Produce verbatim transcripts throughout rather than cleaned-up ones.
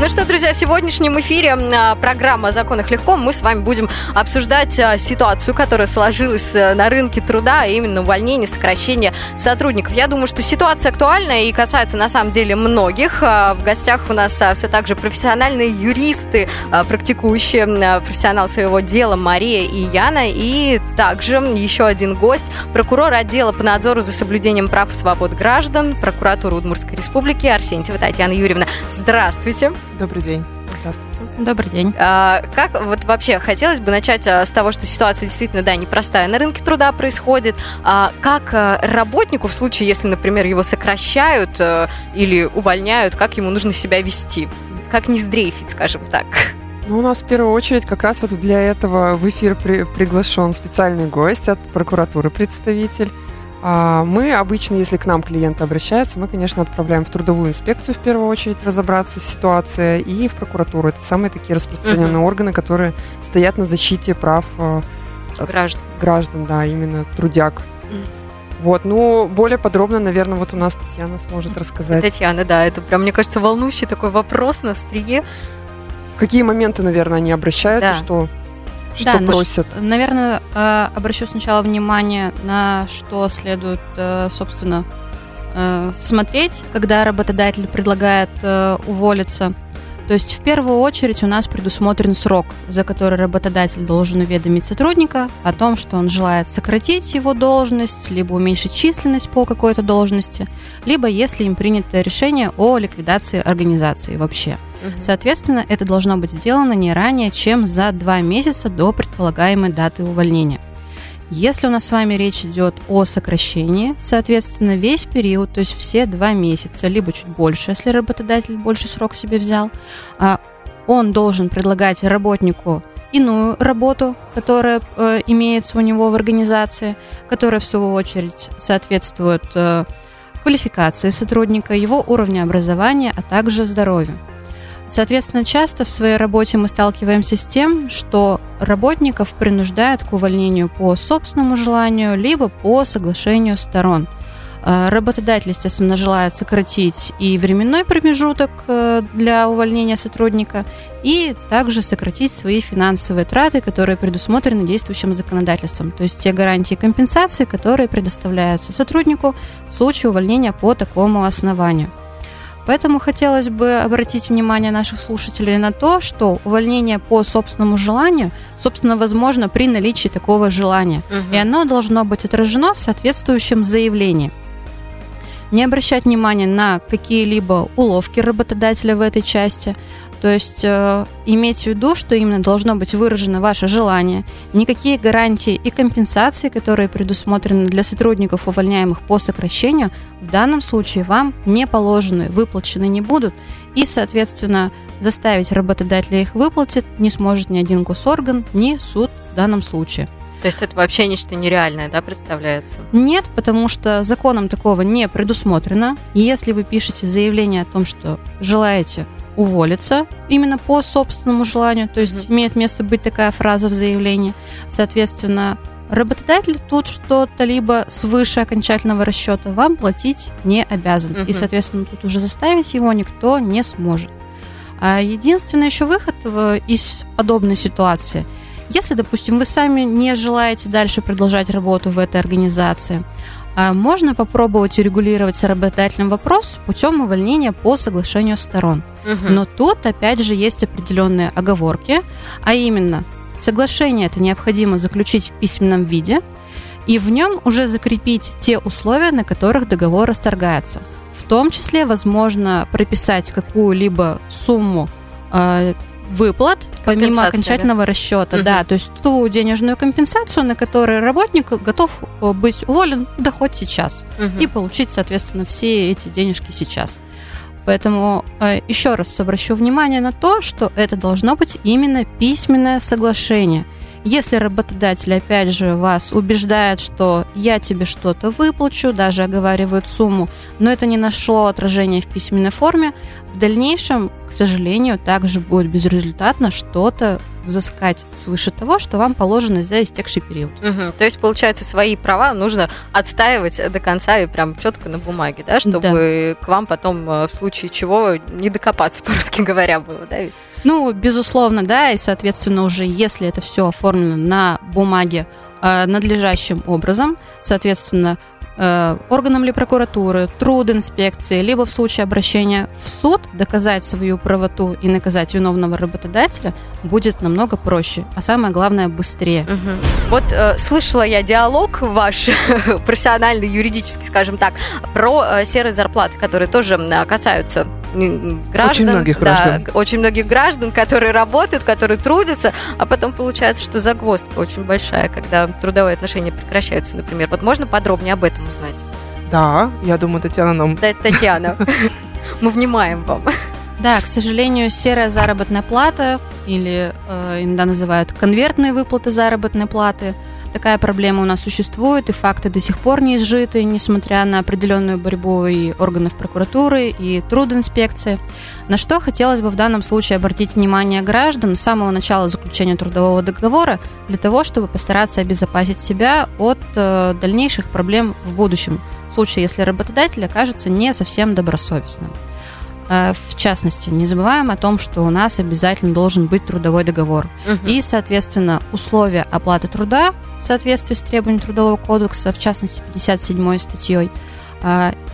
Ну что, друзья, в сегодняшнем эфире программа «О законах легко». Мы с вами будем обсуждать ситуацию, которая сложилась на рынке труда, а именно увольнение, сокращение сотрудников. Я думаю, что ситуация актуальна и касается, на самом деле, многих. В гостях у нас все так же профессиональные юристы, практикующие профессионал своего дела Мария и Яна. И также еще один гость, прокурор отдела по надзору за соблюдением прав и свобод граждан прокуратуры Удмуртской Республики Арсентьева Татьяна Юрьевна. Здравствуйте. Добрый день. Здравствуйте. Добрый день. А, как вот вообще хотелось бы начать а, с того, что ситуация действительно, да, непростая на рынке труда происходит. А, как а, работнику в случае, если, например, его сокращают а, или увольняют, как ему нужно себя вести? Как не сдрейфить, скажем так? Ну, у нас в первую очередь как раз вот для этого в эфир при, приглашен специальный гость от прокуратуры, представитель. Мы обычно, если к нам клиенты обращаются, мы, конечно, отправляем в трудовую инспекцию в первую очередь разобраться с ситуацией и в прокуратуру. Это самые такие распространенные mm-hmm. органы, которые стоят на защите прав граждан, граждан да, именно трудяг. Mm-hmm. Вот, ну, более подробно, наверное, вот у нас Татьяна сможет рассказать. Татьяна, да, это прям, мне кажется, волнующий такой вопрос на острие. В какие моменты, наверное, они обращаются, да. что... Что да, просят? На, наверное, обращу сначала внимание на что следует, собственно, смотреть, когда работодатель предлагает уволиться. То есть в первую очередь у нас предусмотрен срок, за который работодатель должен уведомить сотрудника о том, что он желает сократить его должность, либо уменьшить численность по какой-то должности, либо если им принято решение о ликвидации организации вообще. Угу. Соответственно, это должно быть сделано не ранее, чем за два месяца до предполагаемой даты увольнения. Если у нас с вами речь идет о сокращении, соответственно, весь период, то есть все два месяца, либо чуть больше, если работодатель больше срок себе взял, он должен предлагать работнику иную работу, которая имеется у него в организации, которая, в свою очередь, соответствует квалификации сотрудника, его уровню образования, а также здоровью. Соответственно, часто в своей работе мы сталкиваемся с тем, что работников принуждают к увольнению по собственному желанию, либо по соглашению сторон. Работодатель, естественно, желает сократить и временной промежуток для увольнения сотрудника, и также сократить свои финансовые траты, которые предусмотрены действующим законодательством, то есть те гарантии компенсации, которые предоставляются сотруднику в случае увольнения по такому основанию. Поэтому хотелось бы обратить внимание наших слушателей на то, что увольнение по собственному желанию, собственно, возможно при наличии такого желания. Угу. И оно должно быть отражено в соответствующем заявлении. Не обращать внимания на какие-либо уловки работодателя в этой части. То есть э, иметь в виду, что именно должно быть выражено ваше желание. Никакие гарантии и компенсации, которые предусмотрены для сотрудников, увольняемых по сокращению, в данном случае вам не положены, выплачены не будут. И, соответственно, заставить работодателя их выплатить не сможет ни один госорган, ни суд в данном случае. То есть это вообще нечто нереальное, да, представляется? Нет, потому что законом такого не предусмотрено. И если вы пишете заявление о том, что желаете уволиться именно по собственному желанию, то есть mm-hmm. имеет место быть такая фраза в заявлении, соответственно, работодатель тут что-то либо свыше окончательного расчета вам платить не обязан. Mm-hmm. И, соответственно, тут уже заставить его никто не сможет. А единственный еще выход из подобной ситуации – если, допустим, вы сами не желаете дальше продолжать работу в этой организации, можно попробовать урегулировать с работодателем вопрос путем увольнения по соглашению сторон. Угу. Но тут, опять же, есть определенные оговорки, а именно, соглашение это необходимо заключить в письменном виде и в нем уже закрепить те условия, на которых договор расторгается. В том числе, возможно, прописать какую-либо сумму выплат, помимо окончательного да? расчета, угу. да, то есть ту денежную компенсацию, на которой работник готов быть уволен, да хоть сейчас, угу. и получить, соответственно, все эти денежки сейчас. Поэтому еще раз обращу внимание на то, что это должно быть именно письменное соглашение. Если работодатель, опять же, вас убеждает, что я тебе что-то выплачу, даже оговаривают сумму, но это не нашло отражения в письменной форме, в дальнейшем, к сожалению, также будет безрезультатно что-то взыскать свыше того, что вам положено за истекший период. Угу. То есть, получается, свои права нужно отстаивать до конца и прям четко на бумаге, да, чтобы да. к вам потом в случае чего не докопаться, по-русски говоря, было, да ведь? Ну, безусловно, да, и, соответственно, уже если это все оформлено на бумаге э, надлежащим образом, соответственно, органам ли прокуратуры, трудинспекции, либо в случае обращения в суд доказать свою правоту и наказать виновного работодателя будет намного проще, а самое главное быстрее. Угу. Вот э, слышала я диалог ваш профессиональный, юридический, скажем так, про э, серые зарплаты, которые тоже э, касаются граждан, очень многих да, граждан. Очень многих граждан, которые работают, которые трудятся, а потом получается, что загвоздка очень большая, когда трудовые отношения прекращаются, например. Вот можно подробнее об этом узнать? Да, я думаю, Татьяна нам... Да, Татьяна, мы внимаем вам. Да, к сожалению, серая заработная плата, или иногда называют конвертные выплаты заработной платы, такая проблема у нас существует, и факты до сих пор не изжиты, несмотря на определенную борьбу и органов прокуратуры, и трудинспекции. На что хотелось бы в данном случае обратить внимание граждан с самого начала заключения трудового договора, для того, чтобы постараться обезопасить себя от э, дальнейших проблем в будущем, в случае, если работодатель окажется не совсем добросовестным. В частности, не забываем о том, что у нас обязательно должен быть трудовой договор. Угу. И, соответственно, условия оплаты труда в соответствии с требованиями Трудового кодекса, в частности, пятьдесят седьмой статьей,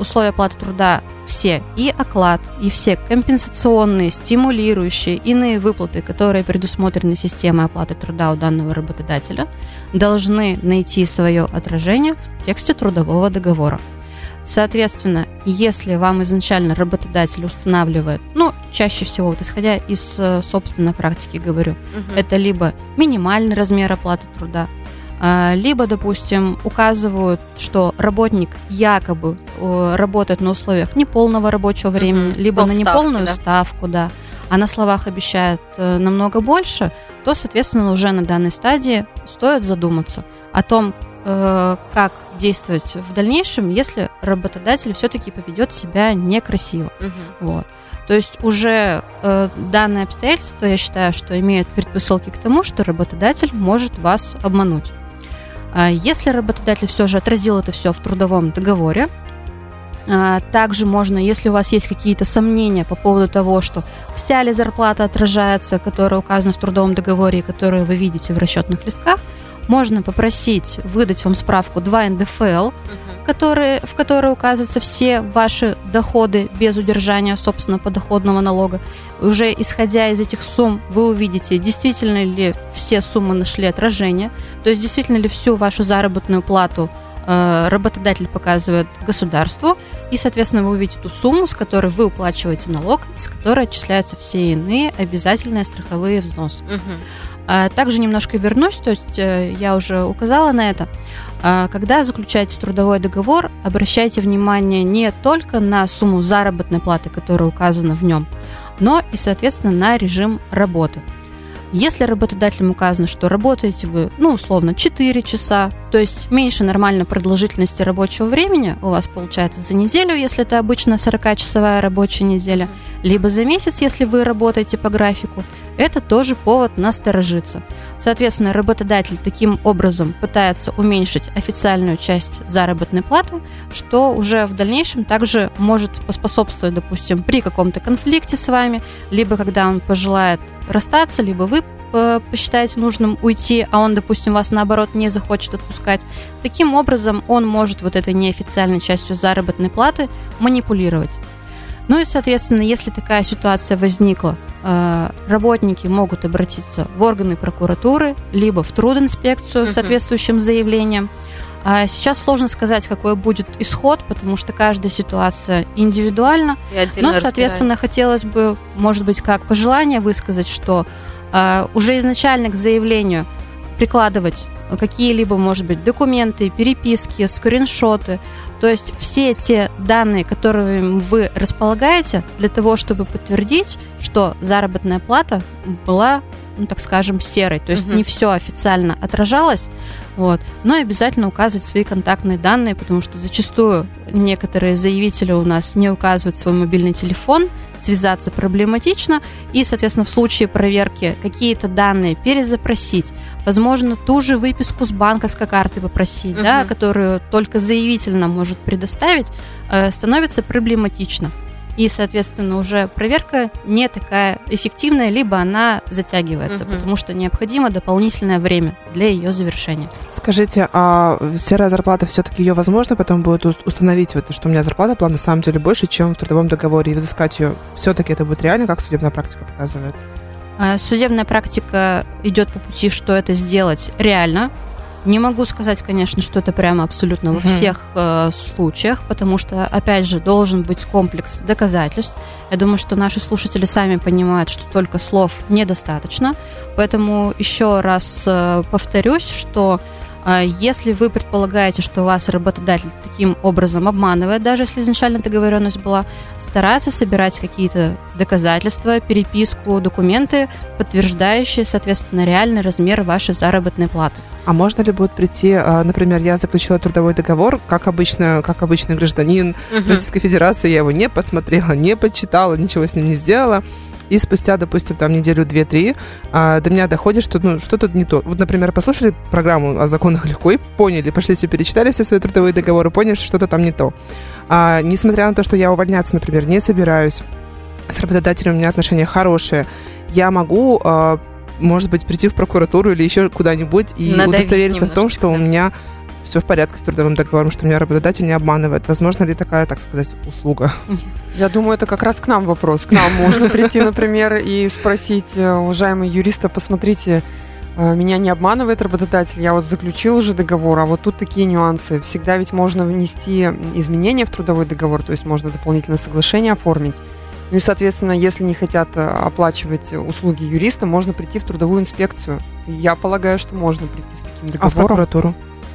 условия оплаты труда все, и оклад, и все компенсационные, стимулирующие, иные выплаты, которые предусмотрены системой оплаты труда у данного работодателя, должны найти свое отражение в тексте трудового договора. Соответственно, если вам изначально работодатель устанавливает, ну, чаще всего, вот, исходя из э, собственной практики, говорю, угу. это либо минимальный размер оплаты труда, э, либо, допустим, указывают, что работник якобы э, работает на условиях неполного рабочего времени, угу. либо полставки, на неполную да. ставку, да, а на словах обещают э, намного больше, то, соответственно, уже на данной стадии стоит задуматься о том, э, как действовать в дальнейшем, если работодатель все-таки поведет себя некрасиво. Угу. Вот. То есть уже э, данное обстоятельство, я считаю, что имеет предпосылки к тому, что работодатель может вас обмануть. Э, если работодатель все же отразил это все в трудовом договоре, э, также можно, если у вас есть какие-то сомнения по поводу того, что вся ли зарплата отражается, которая указана в трудовом договоре и которую вы видите в расчетных листках, можно попросить выдать вам справку два эн дэ эф эл, uh-huh. которые, в которой указываются все ваши доходы без удержания собственного подоходного налога. Уже исходя из этих сумм, вы увидите, действительно ли все суммы нашли отражение, то есть действительно ли всю вашу заработную плату э, работодатель показывает государству, и, соответственно, вы увидите ту сумму, с которой вы уплачиваете налог, с которой отчисляются все иные обязательные страховые взносы. Uh-huh. Также немножко вернусь, то есть я уже указала на это. Когда заключаете трудовой договор, обращайте внимание не только на сумму заработной платы, которая указана в нем, но и, соответственно, на режим работы. Если работодателям указано, что работаете вы, ну, условно, четыре часа, то есть меньше нормальной продолжительности рабочего времени у вас получается за неделю, если это обычная сорокачасовая рабочая неделя, либо за месяц, если вы работаете по графику, это тоже повод насторожиться. Соответственно, работодатель таким образом пытается уменьшить официальную часть заработной платы, что уже в дальнейшем также может поспособствовать, допустим, при каком-то конфликте с вами, либо когда он пожелает расстаться, либо вы посчитаете нужным уйти, а он, допустим, вас, наоборот, не захочет отпускать. Таким образом, он может вот этой неофициальной частью заработной платы манипулировать. Ну и, соответственно, если такая ситуация возникла, работники могут обратиться в органы прокуратуры, либо в трудинспекцию с соответствующим заявлением. Сейчас сложно сказать, какой будет исход, потому что каждая ситуация индивидуальна. Но, соответственно, хотелось бы, может быть, как пожелание высказать, что э, уже изначально к заявлению прикладывать какие-либо, может быть, документы, переписки, скриншоты, то есть все те данные, которые вы располагаете, для того, чтобы подтвердить, что заработная плата была ну, так скажем, серой. То есть угу. не все официально отражалось, вот. Но обязательно указывать свои контактные данные, потому что зачастую некоторые заявители у нас не указывают свой мобильный телефон, связаться проблематично, и, соответственно, в случае проверки какие-то данные перезапросить, возможно, ту же выписку с банковской карты попросить, угу. да, которую только заявитель нам может предоставить, э, становится проблематично. И, соответственно, уже проверка не такая эффективная, либо она затягивается, угу. потому что необходимо дополнительное время для ее завершения. Скажите, а серая зарплата, все-таки ее возможно потом будет установить, вот, что у меня зарплата была на самом деле больше, чем в трудовом договоре, и взыскать ее? Все-таки это будет реально, как судебная практика показывает? Судебная практика идет по пути, что это сделать реально. Не могу сказать, конечно, что это прямо абсолютно во всех э, случаях, потому что, опять же, должен быть комплекс доказательств. Я думаю, что наши слушатели сами понимают, что только слов недостаточно. Поэтому еще раз э, повторюсь, что э, если вы предполагаете, что вас работодатель таким образом обманывает, даже если изначально договоренность была, стараться собирать какие-то доказательства, переписку, документы, подтверждающие, соответственно, реальный размер вашей заработной платы. А можно ли будет прийти, например, я заключила трудовой договор, как обычно, как обычный гражданин uh-huh. Российской Федерации, я его не посмотрела, не почитала, ничего с ним не сделала, и спустя, допустим, там неделю, две-три до меня доходит, что ну, что тут не то. Вот, например, послушали программу о законах легко и поняли, пошли все перечитали, все свои трудовые договоры, поняли, что что-то там не то. А, несмотря на то, что я увольняться, например, не собираюсь, с работодателем у меня отношения хорошие, я могу... может быть, прийти в прокуратуру или еще куда-нибудь и надавить, удостовериться в том, что да. у меня все в порядке с трудовым договором, что меня работодатель не обманывает. Возможно ли такая, так сказать, услуга? Я думаю, это как раз к нам вопрос. К нам можно прийти, например, и спросить: уважаемый юрист, посмотрите, меня не обманывает работодатель, я вот заключил уже договор, а вот тут такие нюансы. Всегда ведь можно внести изменения в трудовой договор, то есть можно дополнительное соглашение оформить. Ну и, соответственно, если не хотят оплачивать услуги юриста, можно прийти в трудовую инспекцию. Я полагаю, что можно прийти с таким договором. А в прокуратуру?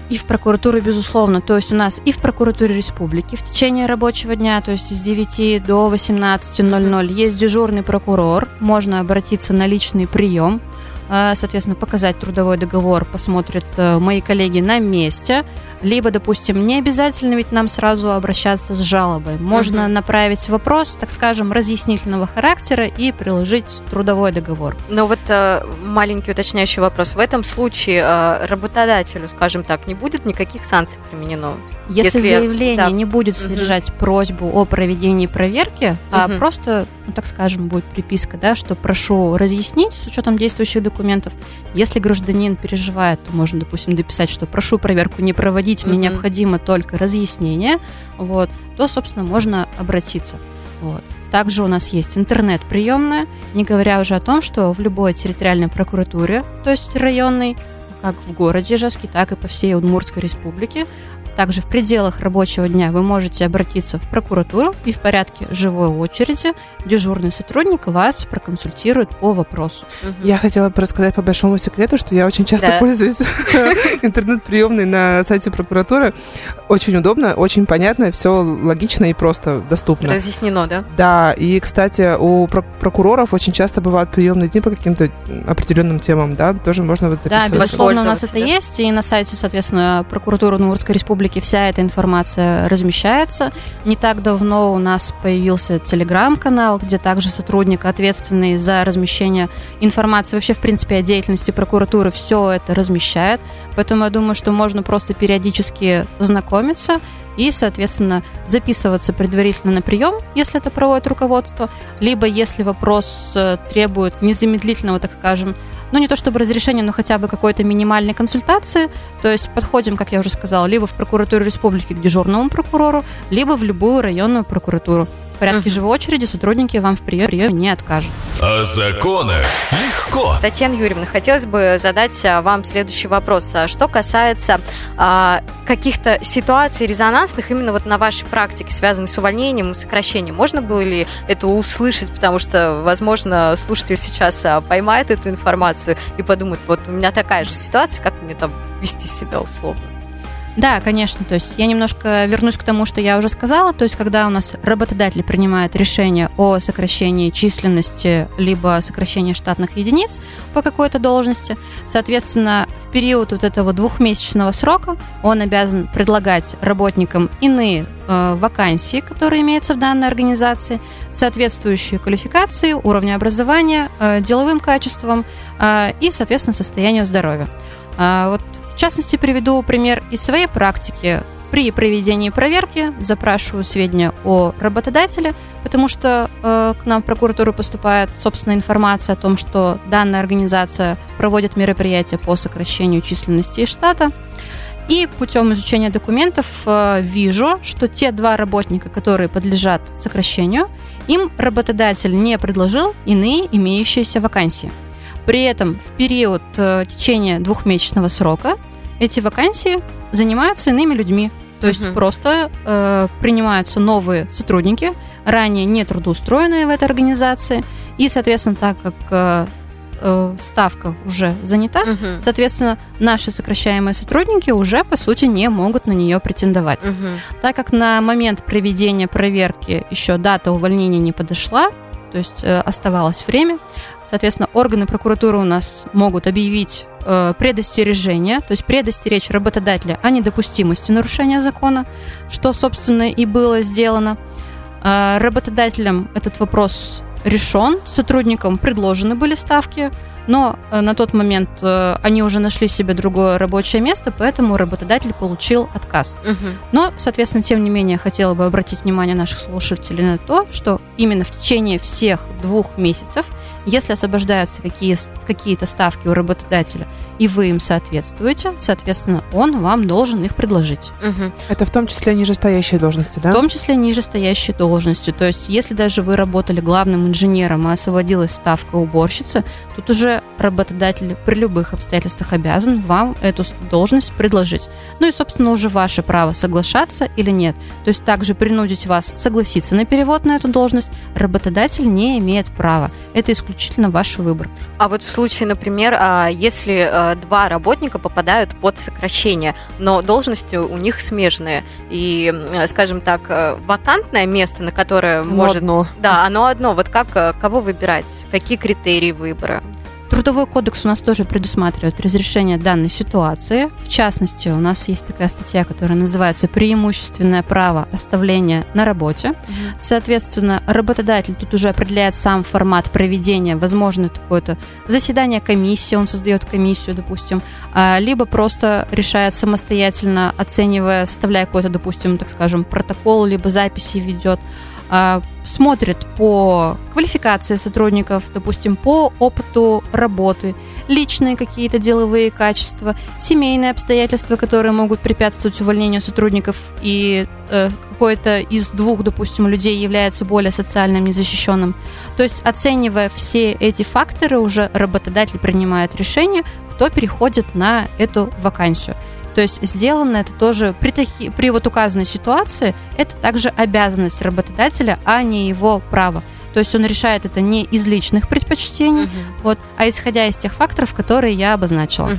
И в прокуратуру, безусловно. То есть у нас и в прокуратуре республики в течение рабочего дня, то есть с девяти до восемнадцати ноль-ноль, есть дежурный прокурор, можно обратиться на личный прием, соответственно, показать трудовой договор, посмотрят мои коллеги на месте, либо, допустим, не обязательно ведь нам сразу обращаться с жалобой. Можно uh-huh. направить вопрос, так скажем, разъяснительного характера и приложить трудовой договор. Но вот э, маленький уточняющий вопрос. В этом случае э, работодателю, скажем так, не будет никаких санкций применено? Если, если заявление да. не будет содержать uh-huh. просьбу о проведении проверки, uh-huh. а просто, ну, так скажем, будет приписка, да, что прошу разъяснить с учетом действующих документов. Если гражданин переживает, то можно, допустим, дописать, что прошу проверку не проводить, мне mm-hmm. необходимо только разъяснение, вот, то, собственно, можно обратиться. Вот. Также у нас есть интернет-приемная, не говоря уже о том, что в любой территориальной прокуратуре, то есть районной, как в городе Ижевске, так и по всей Удмуртской Республике, также в пределах рабочего дня вы можете обратиться в прокуратуру, и в порядке живой очереди дежурный сотрудник вас проконсультирует по вопросу. Я хотела бы рассказать по большому секрету, что я очень часто да. пользуюсь интернет-приемной на сайте прокуратуры. Очень удобно, очень понятно, все логично и просто доступно. Разъяснено, да? Да, и, кстати, у прокуроров очень часто бывают приемные дни по каким-то определенным темам, да, тоже можно вот записывать. Да, безусловно, у нас это есть, и на сайте, соответственно, прокуратуры Удмуртской Республики вся эта информация размещается. Не так давно у нас появился телеграм-канал, где также сотрудник, ответственный за размещение информации вообще, в принципе, о деятельности прокуратуры, все это размещает. Поэтому я думаю, что можно просто периодически знакомиться и, соответственно, записываться предварительно на прием, если это проводит руководство, либо если вопрос требует незамедлительного, так скажем, ну, не то чтобы разрешение, но хотя бы какой-то минимальной консультации. То есть подходим, как я уже сказала, либо в прокуратуру республики к дежурному прокурору, либо в любую районную прокуратуру. В порядке mm-hmm. живой очереди сотрудники вам в приеме не откажут. О законах легко. Татьяна Юрьевна, хотелось бы задать вам следующий вопрос. Что касается а, каких-то ситуаций резонансных именно вот на вашей практике, связанных с увольнением и сокращением, можно было ли это услышать? Потому что, возможно, слушатель сейчас поймает эту информацию и подумает: вот у меня такая же ситуация, как мне там вести себя условно? Да, конечно. То есть я немножко вернусь к тому, что я уже сказала. То есть когда у нас работодатель принимает решение о сокращении численности либо сокращении штатных единиц по какой-то должности, соответственно, в период вот этого двухмесячного срока он обязан предлагать работникам иные э, вакансии, которые имеются в данной организации, соответствующие квалификации, уровню образования, э, деловым качествам э, и, соответственно, состоянию здоровья. Э, вот В частности, приведу пример из своей практики. При проведении проверки запрашиваю сведения о работодателе, потому что э, к нам в прокуратуру поступает собственная информация о том, что данная организация проводит мероприятия по сокращению численности штата. И путем изучения документов э, вижу, что те два работника, которые подлежат сокращению, им работодатель не предложил иные имеющиеся вакансии. При этом в период э, течения двухмесячного срока эти вакансии занимаются иными людьми. То есть uh-huh. просто э, принимаются новые сотрудники, ранее не трудоустроенные в этой организации. И, соответственно, так как э, э, ставка уже занята, uh-huh. соответственно, наши сокращаемые сотрудники уже, по сути, не могут на нее претендовать. Uh-huh. Так как на момент проведения проверки еще дата увольнения не подошла, то есть э, оставалось время, соответственно, органы прокуратуры у нас могут объявить э, предостережение, то есть предостеречь работодателя о недопустимости нарушения закона, что, собственно, и было сделано. Э, работодателям этот вопрос решен, сотрудникам предложены были ставки, но э, на тот момент э, они уже нашли себе другое рабочее место, поэтому работодатель получил отказ. Угу. Но, соответственно, тем не менее, хотела бы обратить внимание наших слушателей на то, что именно в течение всех двух месяцев, если освобождаются какие, какие-то ставки у работодателя, и вы им соответствуете, соответственно, он вам должен их предложить. Угу. Это в том числе нижестоящие должности, да? В том числе нижестоящие должности. То есть, если даже вы работали главным инженером, а освободилась ставка уборщицы, тут уже работодатель при любых обстоятельствах обязан вам эту должность предложить. Ну и, собственно, уже ваше право соглашаться или нет. То есть, также принудить вас согласиться на перевод на эту должность работодатель не имеет права. Это исключительно ваш выбор. А вот в случае, например, если два работника попадают под сокращение, но должности у них смежные, и, скажем так, вакантное место, на которое оно может... Одно. Да, оно одно. Вот как, кого выбирать? Какие критерии выбора? Трудовой кодекс у нас тоже предусматривает разрешение данной ситуации. В частности, у нас есть такая статья, которая называется «Преимущественное право оставления на работе». Mm-hmm. Соответственно, работодатель тут уже определяет сам формат проведения, возможно, какое-то заседание комиссии, он создает комиссию, допустим, либо просто решает самостоятельно, оценивая, составляя какой-то, допустим, так скажем, протокол, либо записи ведет. Смотрит по квалификации сотрудников, допустим, по опыту работы, личные какие-то деловые качества, семейные обстоятельства, которые могут препятствовать увольнению сотрудников, и э, какой-то из двух, допустим, людей является более социально незащищенным. То есть, оценивая все эти факторы, уже работодатель принимает решение, кто переходит на эту вакансию. То есть сделано это тоже при, таки, при вот указанной ситуации, это также обязанность работодателя, а не его право. То есть он решает это не из личных предпочтений, угу. вот, а исходя из тех факторов, которые я обозначила. Угу.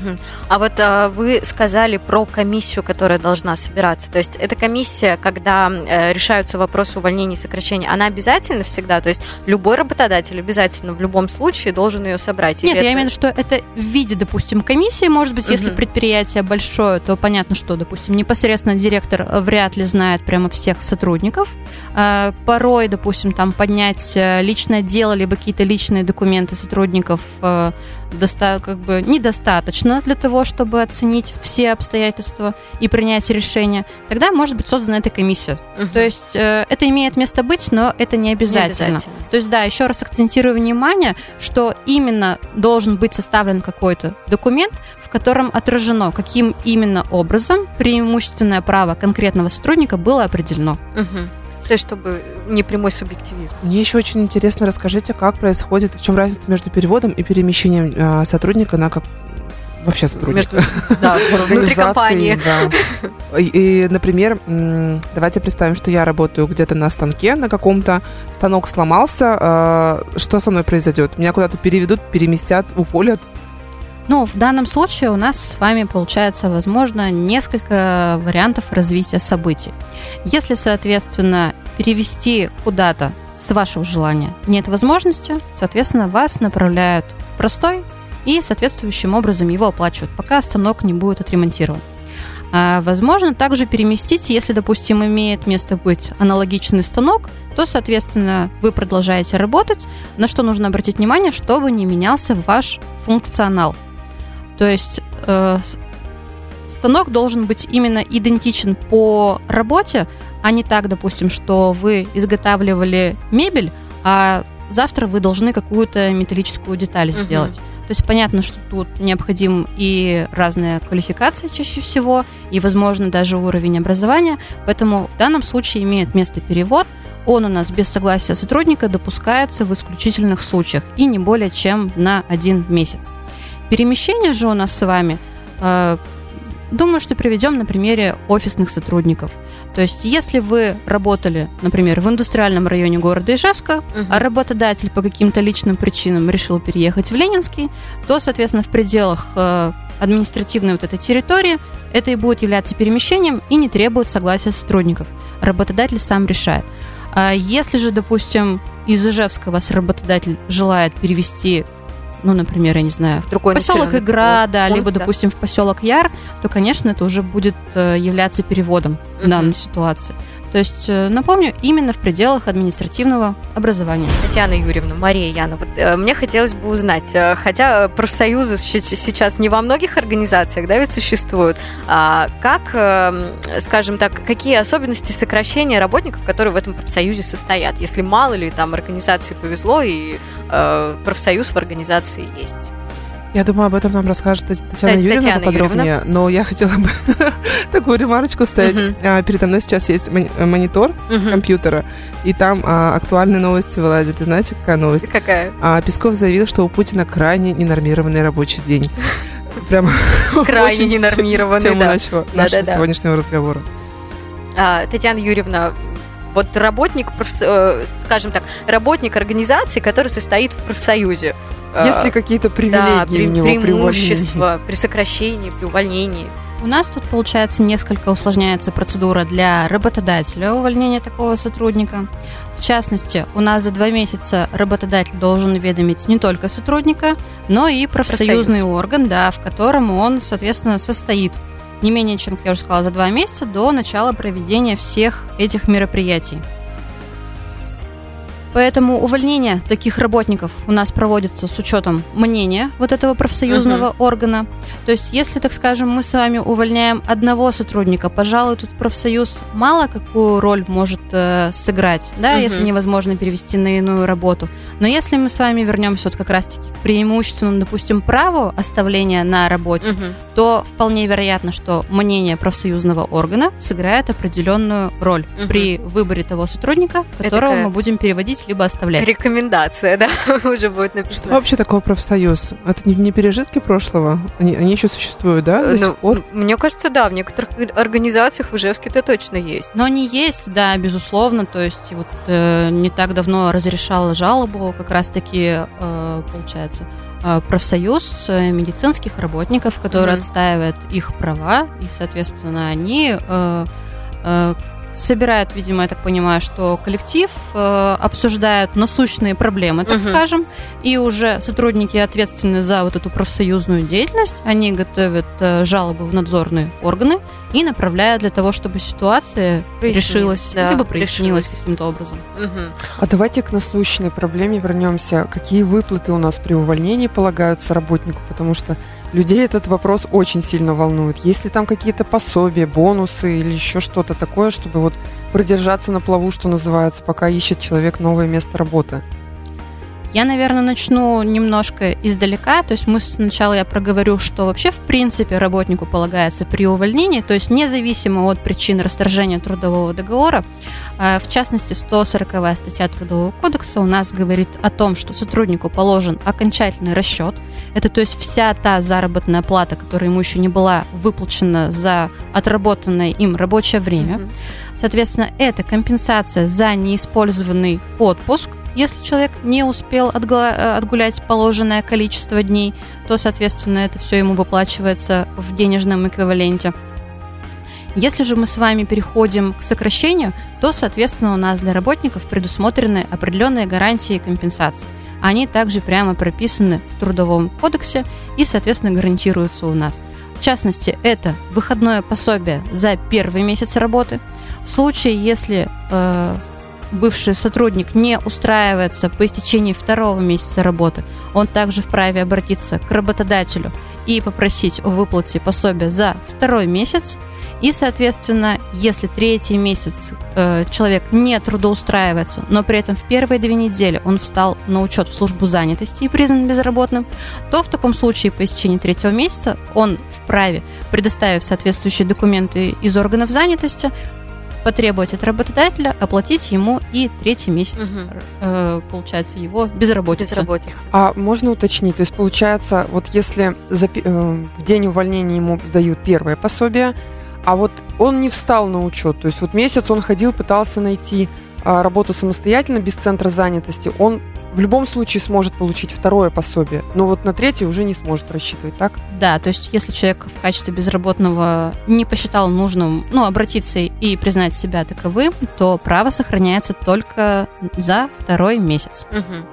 А вот а, вы сказали про комиссию, которая должна собираться. То есть эта комиссия, когда э, решаются вопросы увольнения и сокращения, она обязательна всегда? То есть любой работодатель обязательно в любом случае должен ее собрать? Нет, я это... имею в виду, что это в виде, допустим, комиссии, может быть, угу. если предприятие большое, то понятно, что, допустим, непосредственно директор вряд ли знает прямо всех сотрудников. А, порой, допустим, там поднять... личное дело, либо какие-то личные документы сотрудников э, доста- как бы недостаточно для того, чтобы оценить все обстоятельства и принять решение, тогда может быть создана эта комиссия. Угу. То есть э, это имеет место быть, но это не обязательно. не обязательно. То есть да, еще раз акцентирую внимание, что именно должен быть составлен какой-то документ, в котором отражено, каким именно образом преимущественное право конкретного сотрудника было определено. Угу. То есть, чтобы не прямой субъективизм. Мне еще очень интересно, расскажите, как происходит, в чем разница между переводом и перемещением э, сотрудника на как... вообще сотрудника. Между, да, внутри компании. Да. И, и, например, давайте представим, что я работаю где-то на станке, на каком-то, станок сломался, э, что со мной произойдет? Меня куда-то переведут, переместят, уволят? Ну, в данном случае у нас с вами получается, возможно, несколько вариантов развития событий. Если, соответственно, перевести куда-то с вашего желания нет возможности, соответственно, вас направляют в простой и соответствующим образом его оплачивают, пока станок не будет отремонтирован. А возможно, также переместить, если, допустим, имеет место быть аналогичный станок, то, соответственно, вы продолжаете работать, на что нужно обратить внимание, чтобы не менялся ваш функционал. То есть э, станок должен быть именно идентичен по работе, а не так, допустим, что вы изготавливали мебель, а завтра вы должны какую-то металлическую деталь сделать. Угу. То есть понятно, что тут необходим и разная квалификация чаще всего, и, возможно, даже уровень образования. Поэтому в данном случае имеет место перевод. Он у нас без согласия сотрудника допускается в исключительных случаях и не более чем на один месяц. Перемещение же у нас с вами, э, думаю, что приведем на примере офисных сотрудников. То есть если вы работали, например, в индустриальном районе города Ижевска, угу. а работодатель по каким-то личным причинам решил переехать в Ленинский, то, соответственно, в пределах э, административной вот этой территории это и будет являться перемещением и не требует согласия сотрудников. Работодатель сам решает. А если же, допустим, из Ижевска вас работодатель желает перевести, ну, например, я не знаю, в другой поселок Игра, да, пункт, либо, да. допустим, в поселок Яр, то, конечно, это уже будет являться переводом в данной uh-huh. ситуации. То есть, напомню, именно в пределах административного образования. Татьяна Юрьевна, Мария, Яна, вот, э, мне хотелось бы узнать, э, хотя профсоюзы сейчас не во многих организациях, да, ведь существуют, а как, э, скажем так, какие особенности сокращения работников, которые в этом профсоюзе состоят, если мало ли там организации повезло и э, профсоюз в организации есть? Я думаю, об этом нам расскажет Татьяна Юрьевна Татьяна подробнее, Юрьевна. Но я хотела бы такую ремарочку ставить. Uh-huh. Передо мной сейчас есть монитор uh-huh. компьютера, и там а, актуальные новости вылазят. И знаете, какая новость? Какая? А, Песков заявил, что у Путина крайне ненормированный рабочий день. Прямо крайне ненормированный, да. Тема нашего, нашего да, да, сегодняшнего да. разговора. А, Татьяна Юрьевна, вот работник, скажем так, работник организации, который состоит в профсоюзе, есть ли какие-то привилегии, да, при, у него преимущества при, при сокращении, при увольнении? У нас тут, получается, несколько усложняется процедура для работодателя увольнения такого сотрудника. В частности, у нас за два месяца работодатель должен уведомить не только сотрудника, но и профсоюзный Профсоюз. орган, да, в котором он, соответственно, состоит. Не менее чем, как я уже сказала, за два месяца до начала проведения всех этих мероприятий. Поэтому увольнение таких работников у нас проводится с учетом мнения вот этого профсоюзного uh-huh. органа. То есть, если, так скажем, мы с вами увольняем одного сотрудника, пожалуй, тут профсоюз мало какую роль может э, сыграть, да, uh-huh. если невозможно перевести на иную работу. Но если мы с вами вернемся вот как раз-таки к преимущественному, допустим, праву оставления на работе, uh-huh. то вполне вероятно, что мнение профсоюзного органа сыграет определенную роль uh-huh. при выборе того сотрудника, которого Этакая... мы будем переводить либо оставлять. Рекомендация, да, уже будет написано. Что вообще такое профсоюз? Это не пережитки прошлого? Они, они еще существуют, да, до ну, сих пор? Мне кажется, да, в некоторых организациях в Ижевске-то точно есть. Но они есть, да, безусловно. То есть вот э, не так давно разрешала жалобу как раз-таки, э, получается, э, профсоюз медицинских работников, который mm-hmm. отстаивает их права, и, соответственно, они... Э, э, собирают, видимо, я так понимаю, что коллектив, э, обсуждают насущные проблемы, так uh-huh. скажем, и уже сотрудники ответственны за вот эту профсоюзную деятельность, они готовят э, жалобы в надзорные органы и направляют для того, чтобы ситуация Прояснилось, решилась, да, либо прояснилась решилась. каким-то образом. Uh-huh. А давайте к насущной проблеме вернемся. Какие выплаты у нас при увольнении полагаются работнику, потому что людей этот вопрос очень сильно волнует. Есть ли там какие-то пособия, бонусы или еще что-то такое, чтобы вот продержаться на плаву, что называется, пока ищет человек новое место работы? Я, наверное, начну немножко издалека. То есть мы сначала я проговорю, что вообще в принципе работнику полагается при увольнении, то есть независимо от причин расторжения трудового договора. В частности, сто сороковая статья Трудового кодекса у нас говорит о том, что сотруднику положен окончательный расчет. Это то есть вся та заработная плата, которая ему еще не была выплачена за отработанное им рабочее время. Соответственно, это компенсация за неиспользованный отпуск, Если человек не успел отгулять положенное количество дней, то, соответственно, это все ему выплачивается в денежном эквиваленте. Если же мы с вами переходим к сокращению, то, соответственно, у нас для работников предусмотрены определенные гарантии и компенсации. Они также прямо прописаны в Трудовом кодексе и, соответственно, гарантируются у нас. В частности, это выходное пособие за первый месяц работы. В случае, если э, бывший сотрудник не устраивается по истечении второго месяца работы, он также вправе обратиться к работодателю и попросить о выплате пособия за второй месяц. И, соответственно, если третий месяц э, человек не трудоустраивается, но при этом в первые две недели он встал на учет в службу занятости и признан безработным, то в таком случае по истечении третьего месяца он вправе, предоставив соответствующие документы из органов занятости, потребовать от работодателя оплатить ему и третий месяц, угу. э, получается, его безработицы. Безработица. А можно уточнить, то есть, получается, вот если за, э, в день увольнения ему дают первое пособие, а вот он не встал на учет, то есть вот месяц он ходил, пытался найти э, работу самостоятельно, без центра занятости, он в любом случае сможет получить второе пособие, но вот на третье уже не сможет рассчитывать, так? Да, то есть если человек в качестве безработного не посчитал нужным, ну, обратиться и признать себя таковым, то право сохраняется только за второй месяц. Угу.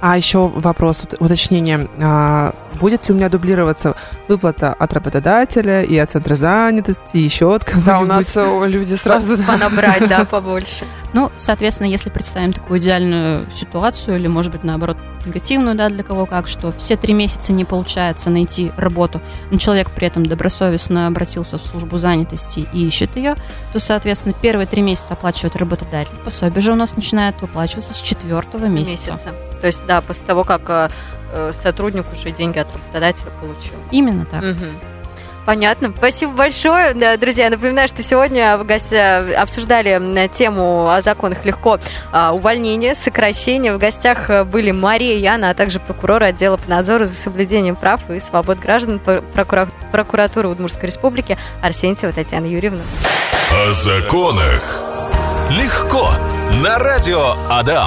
А еще вопрос, уточнение. А будет ли у меня дублироваться выплата от работодателя и от центра занятости, и еще от кого-нибудь? Да, у нас люди сразу... Понабрать, да, побольше. Ну, соответственно, если представим такую идеальную ситуацию, или, может быть, наоборот, негативную, да, для кого как, что все три месяца не получается найти работу, но человек при этом добросовестно обратился в службу занятости и ищет ее, то, соответственно, первые три месяца оплачивает работодатель. Пособие же у нас начинает выплачиваться с четвертого месяца. месяца. То есть, да, после того, как э, сотрудник уже деньги от работодателя получил. Именно так. Угу. Понятно. Спасибо большое, друзья. Напоминаю, что сегодня в гостях обсуждали тему о законах легко увольнения, сокращения. В гостях были Мария и Яна, а также прокуроры отдела по надзору за соблюдением прав и свобод граждан прокура... прокуратуры Удмуртской Республики Арсентьева Татьяна Юрьевна. О законах легко на радио Адам.